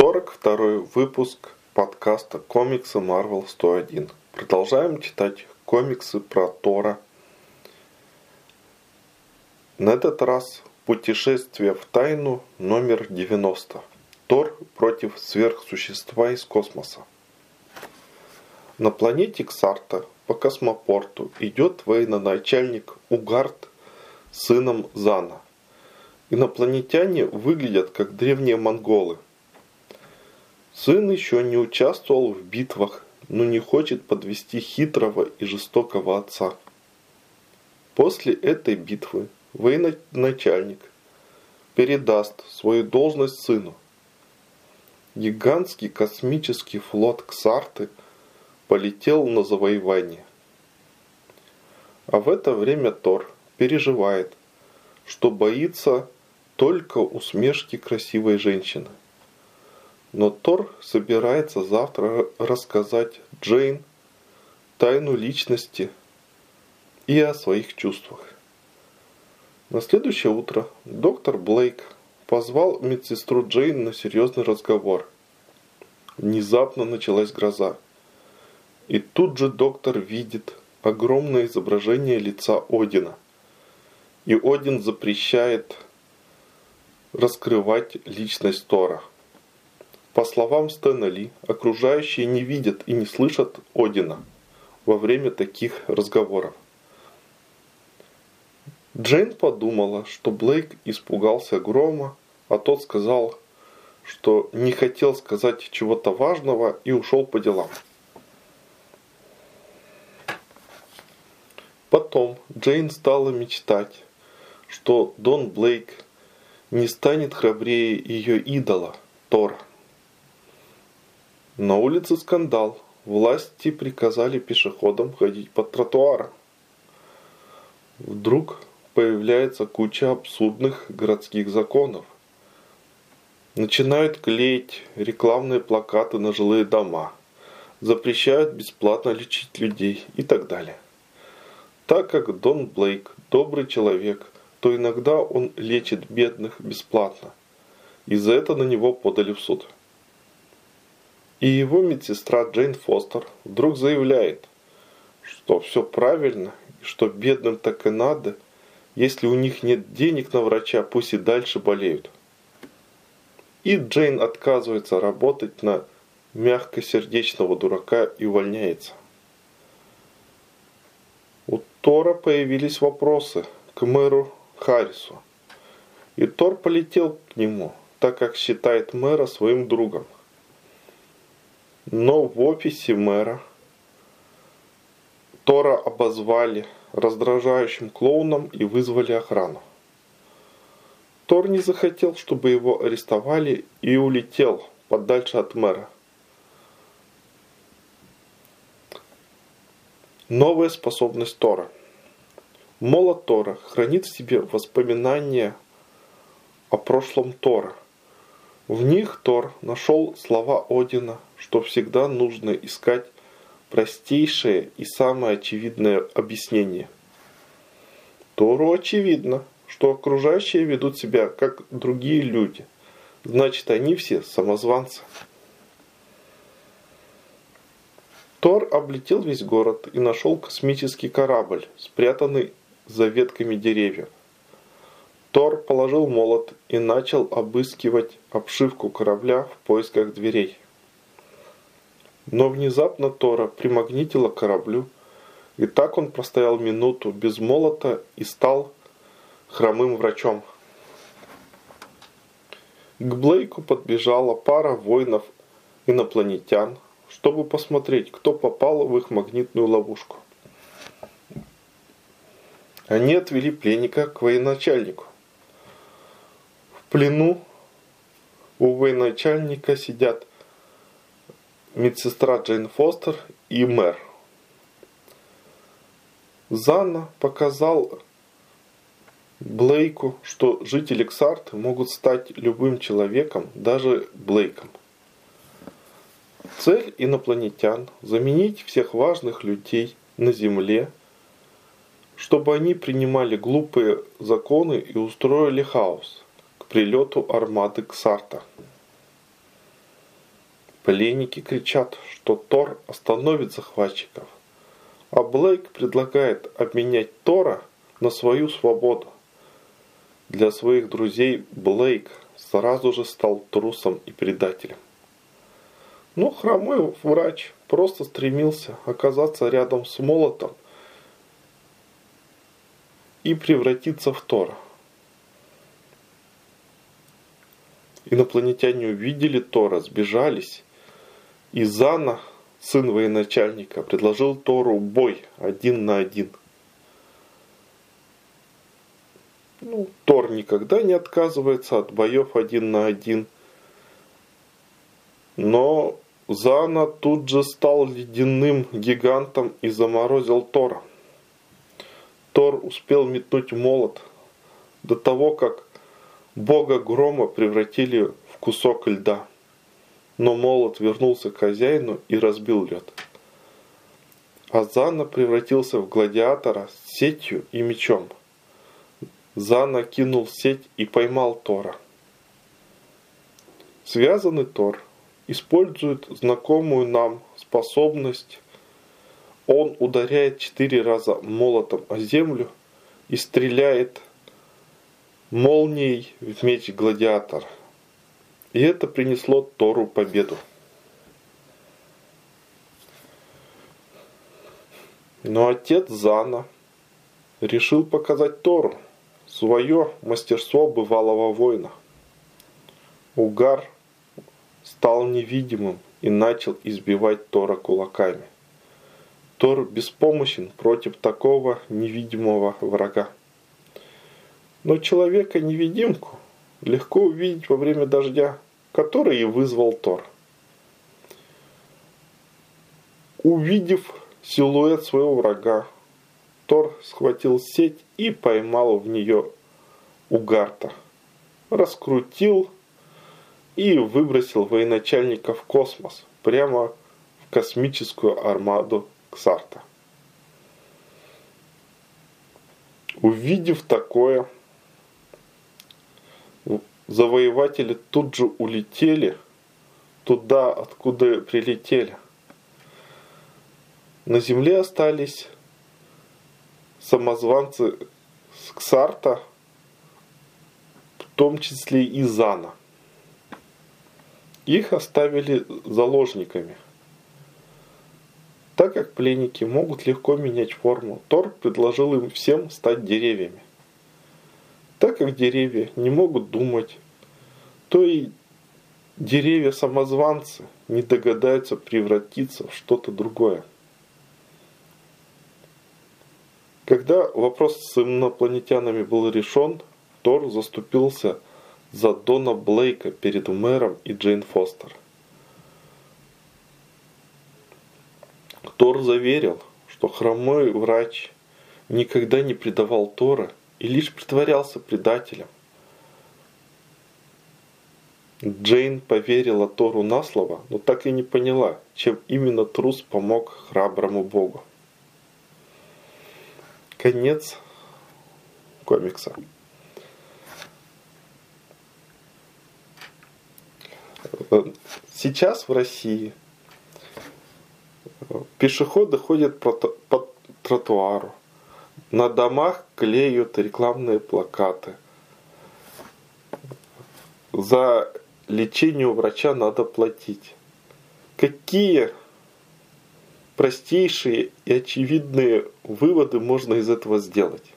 42 выпуск подкаста «Комиксы Марвел 101». Продолжаем читать комиксы про Тора. На этот раз «Путешествие в тайну» номер 90. Тор против сверхсущества из космоса. На планете Ксарта по космопорту идет военачальник Угард с сыном Зана. Инопланетяне выглядят как древние монголы. Сын еще не участвовал в битвах, но не хочет подвести хитрого и жестокого отца. После этой битвы военачальник передаст свою должность сыну. Гигантский космический флот Ксарты полетел на завоевание. А в это время Тор переживает, что боится только усмешки красивой женщины. Но Тор собирается завтра рассказать Джейн тайну личности и о своих чувствах. На следующее утро доктор Блейк позвал медсестру Джейн на серьезный разговор. Внезапно началась гроза. И тут же доктор видит огромное изображение лица Одина. И Один запрещает раскрывать личность Тора. По словам Стэнли, окружающие не видят и не слышат Одина во время таких разговоров. Джейн подумала, что Блейк испугался грома, а тот сказал, что не хотел сказать чего-то важного и ушел по делам. Потом Джейн стала мечтать, что Дон Блейк не станет храбрее ее идола Тора. На улице скандал. Власти приказали пешеходам ходить по тротуарам. Вдруг появляется куча абсурдных городских законов. Начинают клеить рекламные плакаты на жилые дома. Запрещают бесплатно лечить людей и так далее. Так как Дон Блейк добрый человек, то иногда он лечит бедных бесплатно. И за это на него подали в суд. И его медсестра Джейн Фостер вдруг заявляет, что все правильно и что бедным так и надо, если у них нет денег на врача, пусть и дальше болеют. И Джейн отказывается работать на мягкосердечного дурака и увольняется. У Тора появились вопросы к мэру Харрису, и Тор полетел к нему, так как считает мэра своим другом. Но в офисе мэра Тора обозвали раздражающим клоуном и вызвали охрану. Тор не захотел, чтобы его арестовали, и улетел подальше от мэра. Новая способность Тора. Молот Тора хранит в себе воспоминания о прошлом Тора. В них Тор нашел слова Одина, что всегда нужно искать простейшее и самое очевидное объяснение. Тору очевидно, что окружающие ведут себя как другие люди, значит, они все самозванцы. Тор облетел весь город и нашел космический корабль, спрятанный за ветками деревьев. Тор положил молот и начал обыскивать обшивку корабля в поисках дверей. Но внезапно Тора примагнитило к кораблю, и так он простоял минуту без молота и стал хромым врачом. К Блейку подбежала пара воинов-инопланетян, чтобы посмотреть, кто попал в их магнитную ловушку. Они отвели пленника к военачальнику. В плену у военачальника сидят медсестра Джейн Фостер и мэр. Зана показал Блейку, что жители Ксарты могут стать любым человеком, даже Блейком. Цель инопланетян – заменить всех важных людей на Земле, чтобы они принимали глупые законы и устроили хаос к прилету армады Ксарта. Пленники кричат, что Тор остановит захватчиков, а Блейк предлагает обменять Тора на свою свободу. Для своих друзей Блейк сразу же стал трусом и предателем. Но хромой врач просто стремился оказаться рядом с молотом и превратиться в Тора. Инопланетяне увидели Тора, сбежались, и Зана, сын военачальника, предложил Тору бой 1 на 1. Тор никогда не отказывается от боев 1 на 1. Но Зана тут же стал ледяным гигантом и заморозил Тора. Тор успел метнуть молот до того, как бога грома превратили в кусок льда. Но молот вернулся к хозяину и разбил лед. А Зана превратился в гладиатора с сетью и мечом. Зана кинул сеть и поймал Тора. Связанный Тор использует знакомую нам способность. Он ударяет 4 раза молотом о землю и стреляет молнией в меч гладиатора. И это принесло Тору победу. Но отец Зана решил показать Тору свое мастерство бывалого воина. Угарр стал невидимым и начал избивать Тора кулаками. Тор беспомощен против такого невидимого врага. Но человека-невидимку легко увидеть во время дождя, который и вызвал Тор. Увидев силуэт своего врага, Тор схватил сеть и поймал в нее Угарда, раскрутил и выбросил военачальника в космос, прямо в космическую армаду Ксарта. Увидев такое, завоеватели тут же улетели туда, откуда прилетели. На земле остались самозванцы с Ксарта, в том числе и Зана. Их оставили заложниками. Так как пленники могут легко менять форму, Тор предложил им всем стать деревьями. Так как деревья не могут думать, то и деревья-самозванцы не догадаются превратиться в что-то другое. Когда вопрос с инопланетянами был решен, Тор заступился за Дона Блейка перед мэром и Джейн Фостер. Тор заверил, что хромой врач никогда не предавал Тора и лишь притворялся предателем. Джейн поверила Тору на слово, но так и не поняла, чем именно трус помог храброму богу. Конец комикса. Сейчас в России пешеходы ходят по тротуару, на домах клеют рекламные плакаты. За лечение у врача надо платить. Какие простейшие и очевидные выводы можно из этого сделать?